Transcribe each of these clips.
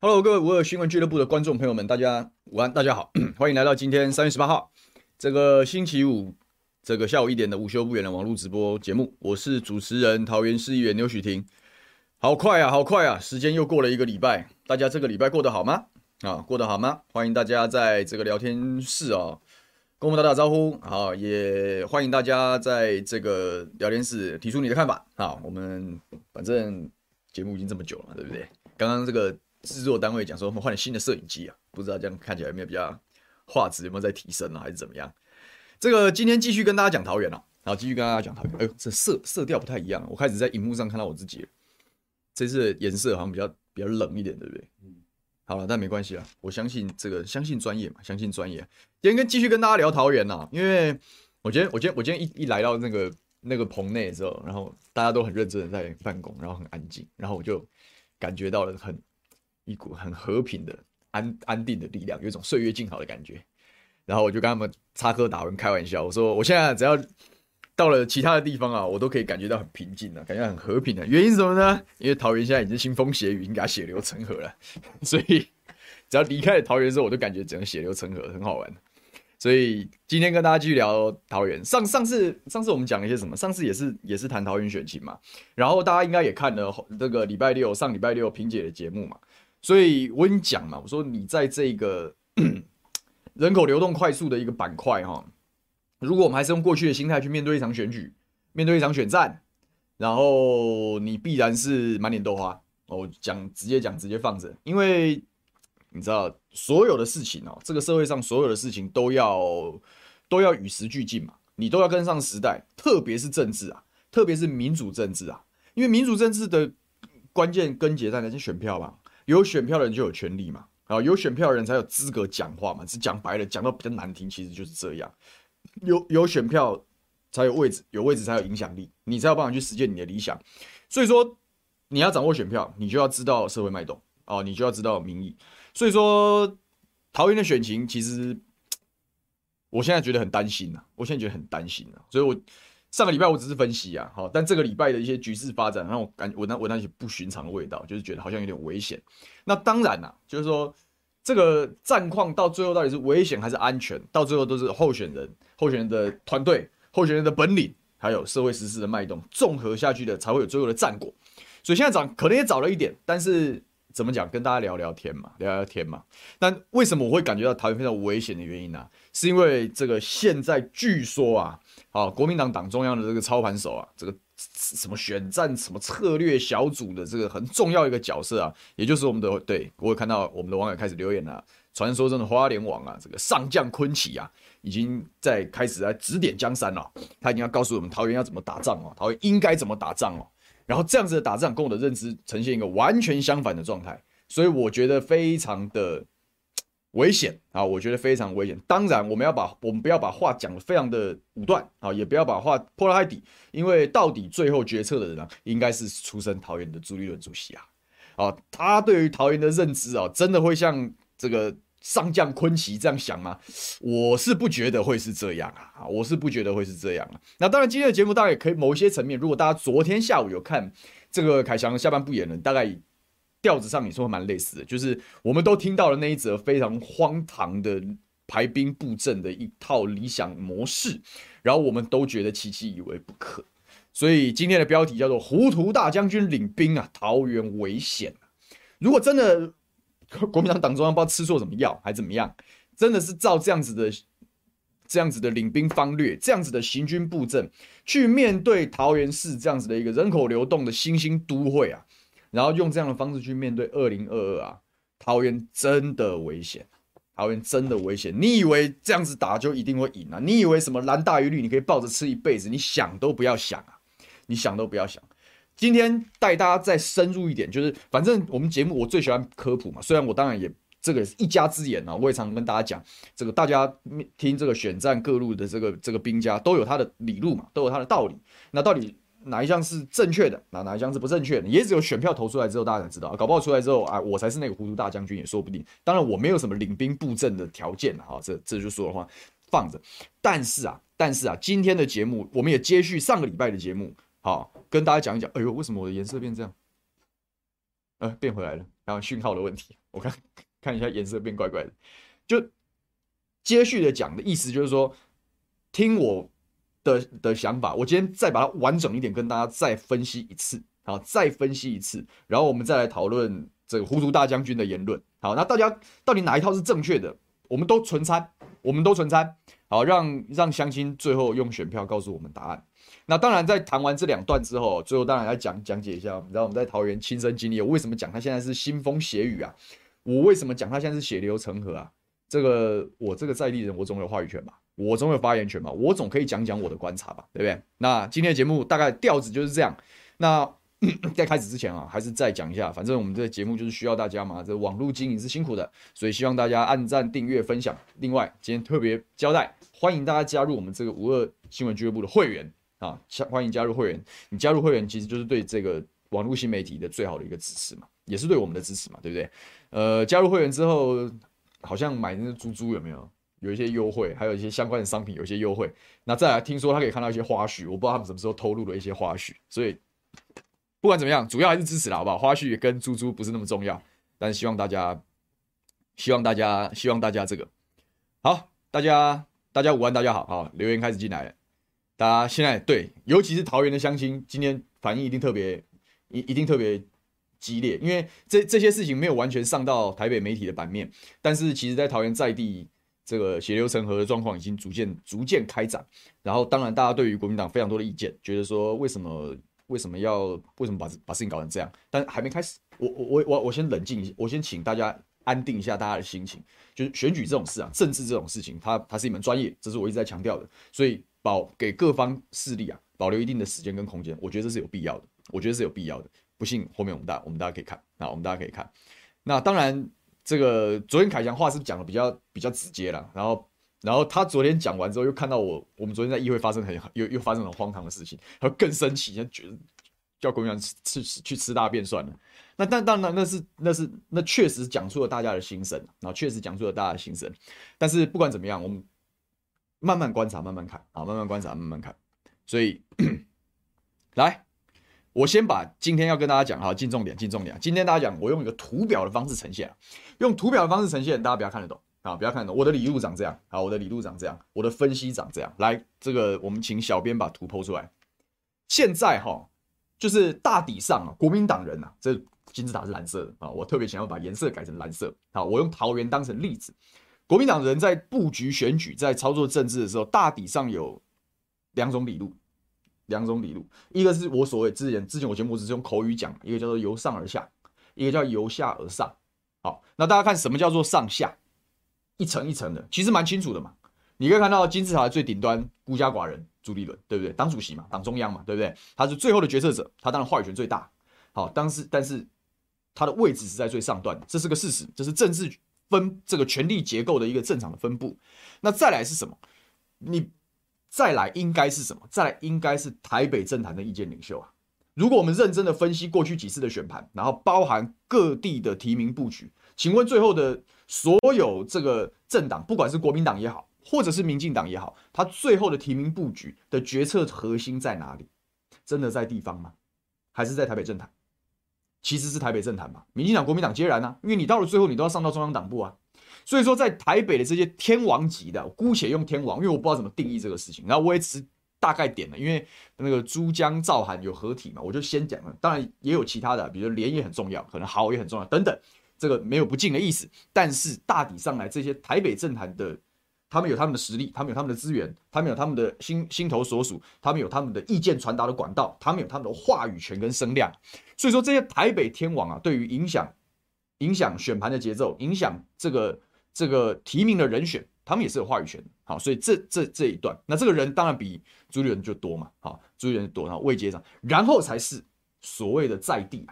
Hello， 各位无耳新闻俱乐部的观众朋友们，大家午安，大家好，欢迎来到今天3月18号这个星期五这个下午1点的无休不远的网络直播节目，我是主持人桃园市议员牛许庭。好快啊，好快啊，时间又过了一个礼拜，大家这个礼拜过得好吗？啊，过得好吗？欢迎大家在这个聊天室啊、哦，跟我们打招呼啊，也欢迎大家在这个聊天室提出你的看法啊。我们反正节目已经这么久了，对不对？刚刚这个制作单位讲说我们换了新的摄影机啊，不知道这样看起来有没有比较画质有没有在提升啊，还是怎么样？这个今天继续跟大家讲桃园啊，好，继续跟大家讲桃园。哎呦，这色调不太一样，我开始在荧幕上看到我自己了，这次颜色好像比较冷一点，对不对？好了，但没关系啊，我相信这个，相信专业嘛，相信专业。今天继续跟大家聊桃园呐、啊，因为我今天一来到那个棚内之后，然后大家都很认真的在办公，然后很安静，然后我就感觉到了一股很和平的安定的力量，有一种岁月静好的感觉。然后我就跟他们插科打诨开玩笑，我说我现在只要到了其他的地方啊，我都可以感觉到很平静啊，感觉到很和平的、啊。原因是什么呢？因为桃园现在已经腥风血雨，已经给它血流成河了，所以只要离开了桃园之后，我就感觉整个血流成河，很好玩。所以今天跟大家继续聊桃园。上次我们讲了一些什么？上次也是谈桃园选情嘛，然后大家应该也看了这个上礼拜六萍姐的节目嘛，所以我已经讲嘛，我说你在这个人口流动快速的一个板块哈。如果我们还是用过去的心态去面对一场选举，面对一场选战，然后你必然是满脸豆花。我直接放着，因为你知道所有的事情哦，这个社会上所有的事情都要与时俱进嘛，你都要跟上时代，特别是政治啊，特别是民主政治啊，因为民主政治的关键根结在哪？是选票嘛，有选票的人就有权利嘛，啊，有选票的人才有资格讲话嘛，只讲白了，讲到比较难听，其实就是这样。有选票才有位置，有位置才有影响力，你才有办法去实现你的理想。所以说，你要掌握选票，你就要知道社会脉动哦，你就要知道民意。所以说，桃园的选情其实，我现在觉得很担心啊，所以我上个礼拜我只是分析啊，好，但这个礼拜的一些局势发展让我感觉闻到一些不寻常的味道，就是觉得好像有点危险。那当然啊，就是说，这个战况到最后到底是危险还是安全，到最后都是候选人的团队、候选人的本领，还有社会时事的脉动综合下去的，才会有最后的战果。所以现在讲可能也早了一点，但是怎么讲，跟大家聊聊天嘛。但为什么我会感觉到桃园非常危险的原因呢、啊？是因为这个现在据说啊，好，国民党党中央的这个操盘手啊，这个什么选战什么策略小组的这个很重要一个角色啊，也就是我们的，对，我有看到我们的网友开始留言啊，传说中的花莲王啊，这个上将昆奇啊，已经在开始在指点江山了、哦，他已经要告诉我们桃园要怎么打仗哦，桃园应该怎么打仗哦，然后这样子的打仗跟我的认知呈现一个完全相反的状态，所以我觉得非常的危险啊！我觉得非常危险。当然，我们不要把话讲得非常的武断啊，也不要把话泼到海底，因为到底最后决策的人啊，应该是出身桃园的朱立伦主席啊，啊，他对于桃园的认知啊，真的会像这个上将昆奇这样想吗？我是不觉得会是这样啊，那当然，今天的节目大概也可以某一些层面，如果大家昨天下午有看这个凯翔的下半部演了，大概调子上也说蛮类似的，就是我们都听到了那一则非常荒唐的排兵布阵的一套理想模式，然后我们都觉得奇奇以为不可，所以今天的标题叫做糊涂大将军领兵啊，桃园危险啊。如果真的国民党党中央不知道吃错什么药还怎么样，真的是照这样子的领兵方略，这样子的行军布阵去面对桃园市这样子的一个人口流动的新兴都会啊，然后用这样的方式去面对2022啊，桃园真的危险，你以为这样子打就一定会赢啊？你以为什么蓝大于绿，你可以抱着吃一辈子？你想都不要想。今天带大家再深入一点，就是反正我们节目我最喜欢科普嘛，虽然我当然也这个一家之言啊，我也常跟大家讲，这个大家听这个选战各路的这个兵家都有他的理路嘛，都有他的道理，那到底哪一项是正确的，哪一项是不正确的，也只有选票投出来之后大家才知道，搞不好出来之后啊，我才是那个糊涂大将军也说不定。当然我没有什么领兵布阵的条件啊，这就说的话放着。但是啊，今天的节目我们也接续上个礼拜的节目，好，跟大家讲一讲。哎呦，为什么我的颜色变这样？变回来了。还有讯号的问题。我看一下颜色变怪怪的，就接续的讲的意思就是说，听我的想法，我今天再把它完整一点跟大家再分析一次，好，再分析一次，然后我们再来讨论这个糊涂大将军的言论。好，那大家到底哪一套是正确的？我们都存参，我们都存参。好，让乡亲最后用选票告诉我们答案。那当然，在谈完这两段之后，最后当然要讲解一下，你知道我们在桃园亲身经历，我为什么讲他现在是腥风血雨啊？我为什么讲他现在是血流成河啊？这个我这个在地人，我总有话语权吧，我总有发言权吧，我总可以讲讲我的观察吧，对不对？那今天的节目大概调子就是这样。那在开始之前啊，还是再讲一下，反正我们这个节目就是需要大家嘛，这网络经营是辛苦的，所以希望大家按赞、订阅、分享。另外，今天特别交代，欢迎大家加入我们这个52新闻俱乐部的会员啊，欢迎加入会员。你加入会员其实就是对这个网络新媒体的最好的一个支持嘛，也是对我们的支持嘛，对不对？加入会员之后，好像买那猪猪有没有？有一些优惠，还有一些相关的商品有一些优惠。那再来，听说他可以看到一些花絮，我不知道他们什么时候透露了一些花絮，所以。不管怎么样，主要还是支持啦，好不好？花絮跟猪猪不是那么重要，但是希望大家这个好，大家午安，大家好啊！留言开始进来了，大家现在对，尤其是桃园的乡亲，今天反应一定特别激烈，因为这些事情没有完全上到台北媒体的版面，但是其实在桃园在地。这个血流成河的状况已经逐渐开展，然后当然大家对于国民党非常多的意见，觉得说为什么把事情搞成这样？但还没开始，我先冷静一下，我先请大家安定一下大家的心情。就是选举这种事啊，政治这种事情，它是一门专业，这是我一直在强调的，所以给各方势力啊保留一定的时间跟空间，我觉得这是有必要的，我觉得是有必要的。不信后面我们大家可以看，那我们大家可以看，那当然。这个昨天凯翔话是讲的比较直接了，然后他昨天讲完之后，又看到我们昨天在议会发生又发生很荒唐的事情，他更生气，他觉得叫国民党去吃大便算了。那但当然那确实讲出了大家的心声，然后确实讲出了大家的心声。但是不管怎么样，我们慢慢观察，慢慢看啊，慢慢观察，慢慢看。所以来。我先把今天要跟大家讲，好，进重点。今天大家讲，我用一个图表的方式呈现，用图表的方式呈现，大家不要看得懂啊，不要看得懂。我的理路长这样，好，我的理路长这样，我的分析长这样。来，这个我们请小编把图剖出来。现在哈，就是大抵上啊，国民党人啊，这金字塔是蓝色的啊，我特别想要把颜色改成蓝色。好，我用桃园当成例子，国民党人在布局选举、在操作政治的时候，大抵上有两种理路，一个是我所谓之前我节目只是用口语讲，一个叫做由上而下，一个叫由下而上。好，那大家看什么叫做上下，一层一层的，其实蛮清楚的嘛。你可以看到金字塔的最顶端孤家寡人朱立伦，对不对？党主席嘛，党中央嘛，对不对？他是最后的决策者，他当然话语权最大。好，但是他的位置是在最上段，这是个事实，这是政治这个权力结构的一个正常的分布。那再来是什么？再来应该是台北政坛的意见领袖啊！如果我们认真的分析过去几次的选盘，然后包含各地的提名布局，请问最后的所有这个政党，不管是国民党也好，或者是民进党也好，他最后的提名布局的决策核心在哪里？真的在地方吗？还是在台北政坛？其实是台北政坛嘛，民进党、国民党皆然啊，因为你到了最后，你都要上到中央党部啊。所以说，在台北的这些天王级的，我姑且用天王，因为我不知道怎么定义这个事情。然后我也只是大概点了，因为那个朱江、赵涵有合体嘛，我就先讲了。当然也有其他的，比如连也很重要，可能好也很重要等等。这个没有不敬的意思，但是大体上来，这些台北政坛的，他们有他们的实力，他们有他们的资源，他们有他们的心头所属，他们有他们的意见传达的管道，他们有他们的话语权跟声量。所以说，这些台北天王啊，对于影响选盘的节奏，影响这个提名的人选，他们也是有话语权的。好，所以这一段，那这个人当然比朱立伦就多嘛。好，朱立伦多，然后位阶上，然后才是所谓的在地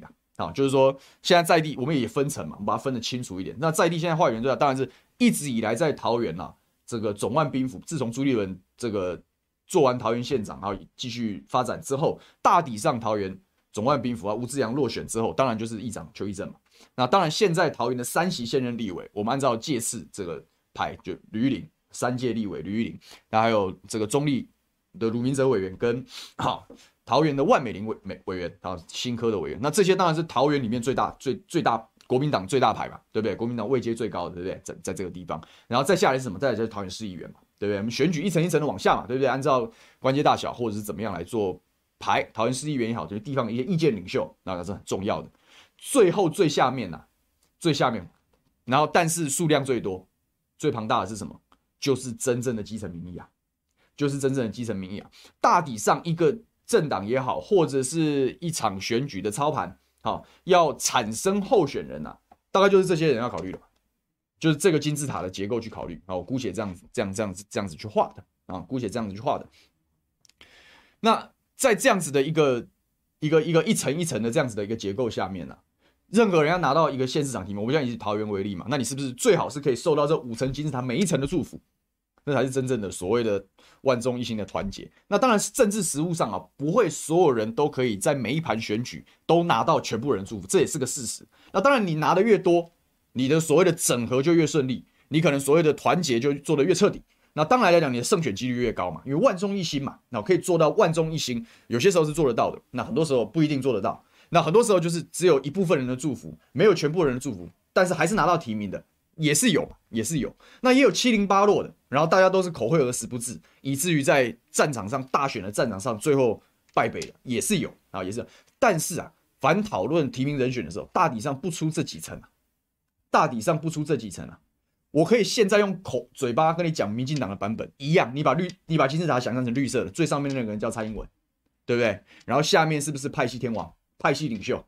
啊，好，就是说现在在地我们也分层嘛，我们把它分得清楚一点。那在地现在话语权最大，当然是一直以来在桃园啊，这个总万兵府，自从朱立伦这个做完桃园县长，然后继续发展之后，大抵上桃园总万兵府啊，吴志扬落选之后，当然就是议长邱义正嘛。那当然，现在桃园的3席现任立委，我们按照届次这个排，就吕玉玲3届立委吕玉玲，那还有这个中立的鲁明哲委员跟桃园的万美玲委员啊，新科的委员，那这些当然是桃园里面最大国民党最大牌嘛，对不对？国民党位阶最高的，对不对？在这个地方，然后再下来是什么？再来就是桃园市议员嘛，对不对？我们选举一层一层的往下嘛，对不对？按照官阶大小或者是怎么样来做排，桃园市议员也好，就是地方的一些意见领袖，那是很重要的。最后最下面呐、啊，最下面，然后但是数量最多、最庞大的是什么？就是真正的基层民意啊，就是真正的基层民意啊。大体上一个政党也好，或者是一场选举的操盘。好，要产生候选人啊，大概就是这些人要考虑的，就是这个金字塔的结构去考虑啊。我姑且这样子去画的啊，姑且这样子去画的。那在这样子的一层一层的这样子的一个结构下面呢、啊，任何人要拿到一个县市长提名，我们现在以桃园为例嘛，那你是不是最好是可以受到这五层金字塔每一层的祝福？那才是真正的所谓的万众一心的团结。那当然是政治实务上啊，不会所有人都可以在每一盘选举都拿到全部人祝福，这也是个事实。那当然，你拿的越多，你的所谓的整合就越顺利，你可能所谓的团结就做得越彻底。那当然来讲，你的胜选几率越高嘛，因为万众一心嘛，那可以做到万众一心，有些时候是做得到的，那很多时候不一定做得到。那很多时候就是只有一部分人的祝福，没有全部人的祝福，但是还是拿到提名的。也是有，那也有七零八落的，然后大家都是口惠而实不至，以至于在战场上大选的战场上最后败北的也是有啊，也是有。但是啊，凡讨论提名人选的时候，大体上不出这几层啊，我可以现在用嘴巴跟你讲民进党的版本一样，你把金字塔想象成绿色的，最上面那个人叫蔡英文，对不对？然后下面是不是派系天王、派系领袖？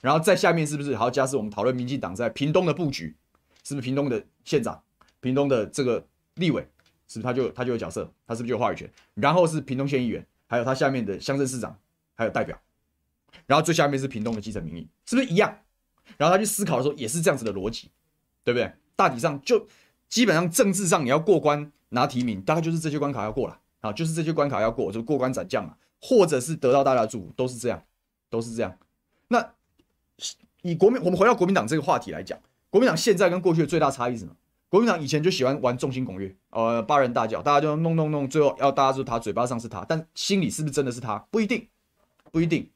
然后再下面是不是还要加上我们讨论民进党在屏东的布局？是不是屏东的县长、屏东的这个立委，是不是他就有角色，他是不是就有话语权？然后是屏东县议员，还有他下面的乡镇市长，还有代表，然后最下面是屏东的基层民意，是不是一样？然后他去思考的时候也是这样子的逻辑，对不对？大体上就基本上政治上你要过关拿提名，大概就是这些关卡要过了啊，就是这些关卡要过，就过关斩将嘛，或者是得到大家的祝福，都是这样。那我们回到国民党这个话题来讲。国民党现在跟过去的最大差异是什么？国民党以前就喜欢玩众星拱月，八人大叫，大家就弄，最后要大家就是他，嘴巴上是他，但心里是不是真的是他？不一定。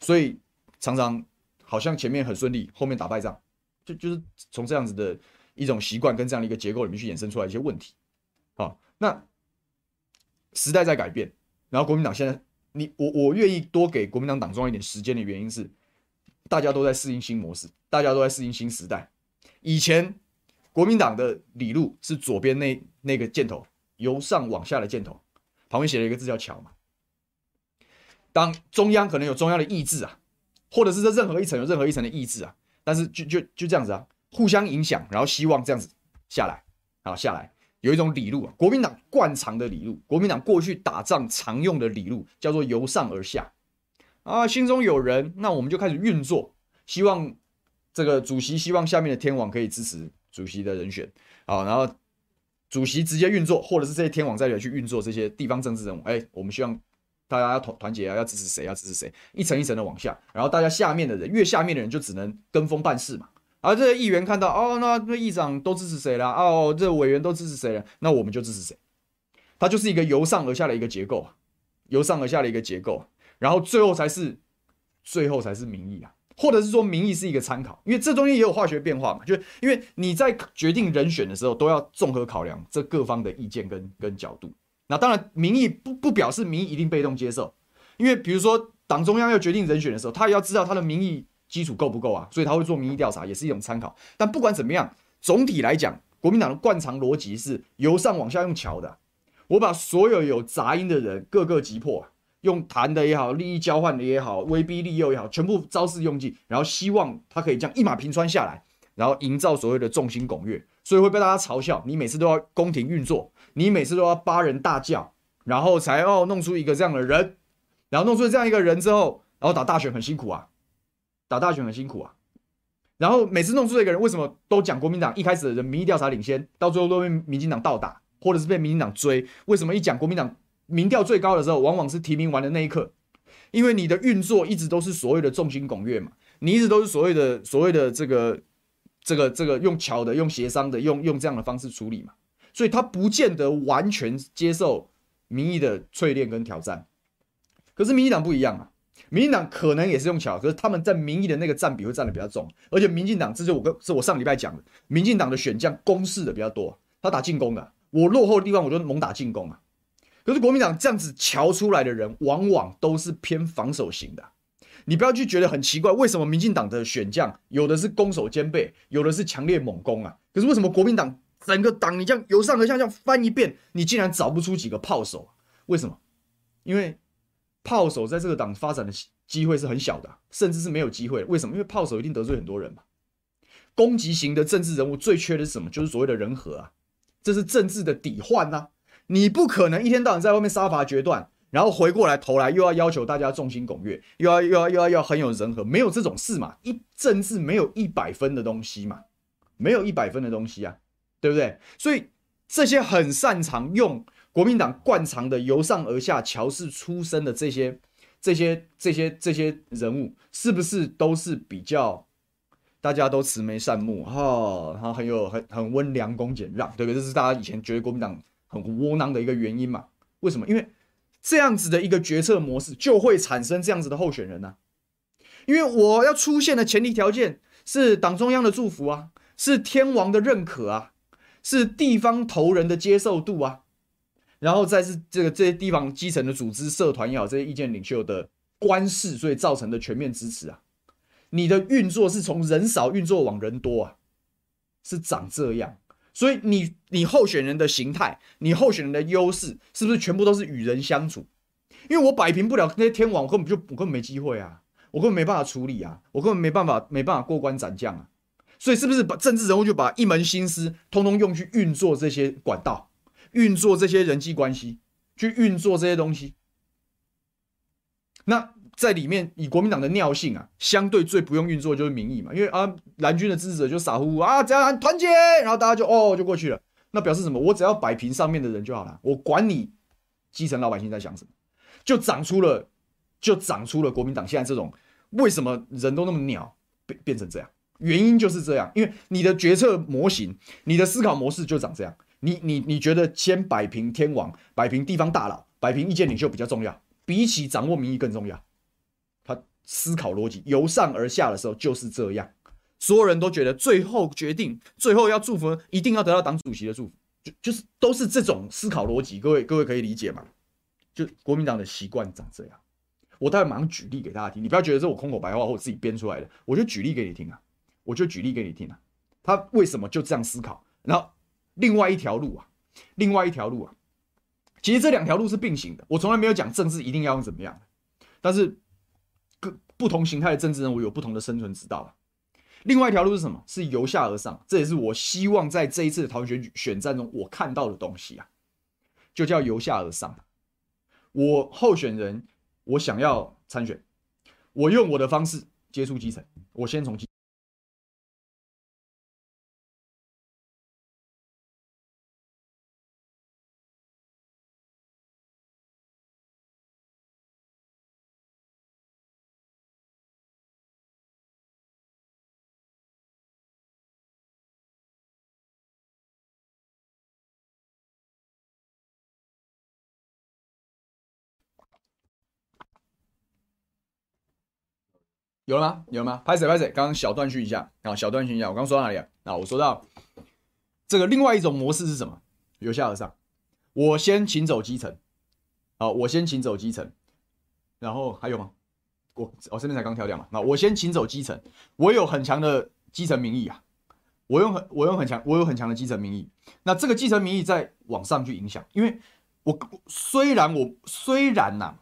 所以常常好像前面很顺利，后面打败仗，就是从这样子的一种习惯跟这样的一个结构里面去衍生出来一些问题。好，那时代在改变，然后国民党现在，我愿意多给国民党党中央一点时间的原因是，大家都在适应新模式，大家都在适应新时代。以前国民党的理路是左边那个箭头，由上往下的箭头，旁边写了一个字叫桥嘛。当中央可能有中央的意志啊，或者是这任何一层有任何一层的意志啊，但是就这样子啊，互相影响，然后希望这样子下来，有一种理路啊，国民党惯常的理路，国民党过去打仗常用的理路叫做由上而下啊，心中有人，那我们就开始运作，希望。这个主席希望下面的天王可以支持主席的人选，好，然后主席直接运作，或者是这些天王再来去运作这些地方政治人物。哎，我们希望大家要团结啊，要支持谁，一层一层的往下，然后大家下面的人，越下面的人就只能跟风办事嘛。而这些议员看到哦，那议长都支持谁了？哦，这委员都支持谁了？那我们就支持谁。它就是一个由上而下的一个结构，然后最后才是民意啊。或者是说民意是一个参考，因为这中间也有化学变化嘛，就是因为你在决定人选的时候都要综合考量这各方的意见跟角度。那当然，民意不表示民意一定被动接受，因为比如说党中央要决定人选的时候，他也要知道他的民意基础够不够啊，所以他会做民意调查，也是一种参考。但不管怎么样，总体来讲，国民党的惯常逻辑是由上往下用桥的，我把所有杂音的人个击破啊。用谈的也好，利益交换的也好，威逼利诱也好，全部招式用尽，然后希望他可以这样一马平川下来，然后营造所谓的众星拱月，所以会被大家嘲笑。你每次都要宫廷运作，你每次都要八人大叫，然后才弄出一个这样的人，然后弄出这样一个人之后，然后打大选很辛苦啊，然后每次弄出这个人，为什么都讲国民党一开始的人民意调查领先，到最后都被民进党倒打，或者是被民进党追？为什么一讲国民党？民调最高的时候，往往是提名完的那一刻，因为你的运作一直都是所谓的众星拱月嘛，你一直都是所谓的这个用巧的、用协商的、用这样的方式处理嘛，所以他不见得完全接受民意的淬炼跟挑战，可是民进党不一样啊，民进党可能也是用巧，可是他们在民意的那个占比会占的比较重，而且民进党这就我上礼拜讲的，民进党的选将攻势的比较多，他打进攻的，我落后的地方我就猛打进攻啊。可是国民党这样子瞧出来的人，往往都是偏防守型的。你不要去觉得很奇怪，为什么民进党的选将有的是攻守兼备，有的是强烈猛攻啊？可是为什么国民党整个党你这样由上而下这样翻一遍，你竟然找不出几个炮手？为什么？因为炮手在这个党发展的机会是很小的，甚至是没有机会的。为什么？因为炮手一定得罪很多人嘛。攻击型的政治人物最缺的是什么？就是所谓的人和啊，这是政治的底换啊。你不可能一天到晚在外面杀伐决断，然后回过来头来又要求大家众星拱月，又要很有人和，没有这种事嘛。政治没有100分的东西嘛，没有100分的东西啊，对不对？所以这些很擅长用国民党惯常的由上而下乔氏出身的这些人物，是不是都是比较大家都慈眉善目哦，然后很温良恭俭让，对不对？这是大家以前觉得国民党很窝囊的一个原因嘛？为什么？因为这样子的一个决策模式就会产生这样子的候选人啊。因为我要出现的前提条件是党中央的祝福啊，是天王的认可啊，是地方头人的接受度啊，然后再是这些地方基层的组织社团也好，这些意见领袖的官事，所以造成的全面支持啊。你的运作是从人少运作往人多啊，是长这样。所以你候选人的形态，你候选人的优势，是不是全部都是与人相处？因为我摆平不了那些天王，我根本没机会啊，我根本没办法处理啊，我根本没办法过关斩将啊。所以是不是把政治人物就把一门心思通通用去运作这些管道，运作这些人际关系，去运作这些东西？那在里面，以国民党的尿性啊，相对最不用运作就是民意嘛，因为啊，蓝军的支持者就傻乎乎啊，只要喊团结，然后大家就过去了。那表示什么？我只要摆平上面的人就好了，我管你基层老百姓在想什么，就长出了国民党现在这种为什么人都那么鸟变成这样，原因就是这样，因为你的决策模型、你的思考模式就长这样。你觉得先摆平天王、摆平地方大佬、摆平意见领袖比较重要，比起掌握民意更重要。思考逻辑由上而下的时候就是这样，所有人都觉得最后决定、最后要祝福一定要得到党主席的祝福，就是都是这种思考逻辑。各位可以理解吗？就国民党的习惯长这样。我待会马上举例给大家听，你不要觉得这我空口白话或我自己编出来的，我就举例给你听啊。他为什么就这样思考？然后另外一条路啊，其实这两条路是并行的。我从来没有讲政治一定要用怎么样，但是不同形态的政治人物有不同的生存之道啊。另外一条路是什么？是由下而上，这也是我希望在这一次的桃园选战中我看到的东西啊，就叫由下而上。我候选人，我想要参选，我用我的方式接触基层，我先从有了吗？拍谁？刚刚小断续一下啊，我刚说到哪里了？啊，我说到这个另外一种模式是什么？由下而上，我先请走基层。然后还有吗？我这边才刚调掉嘛。那我先请走基层，我有很强的基层民意啊，我有很强的基层民意。那这个基层民意再往上去影响，因为我虽然呐、啊，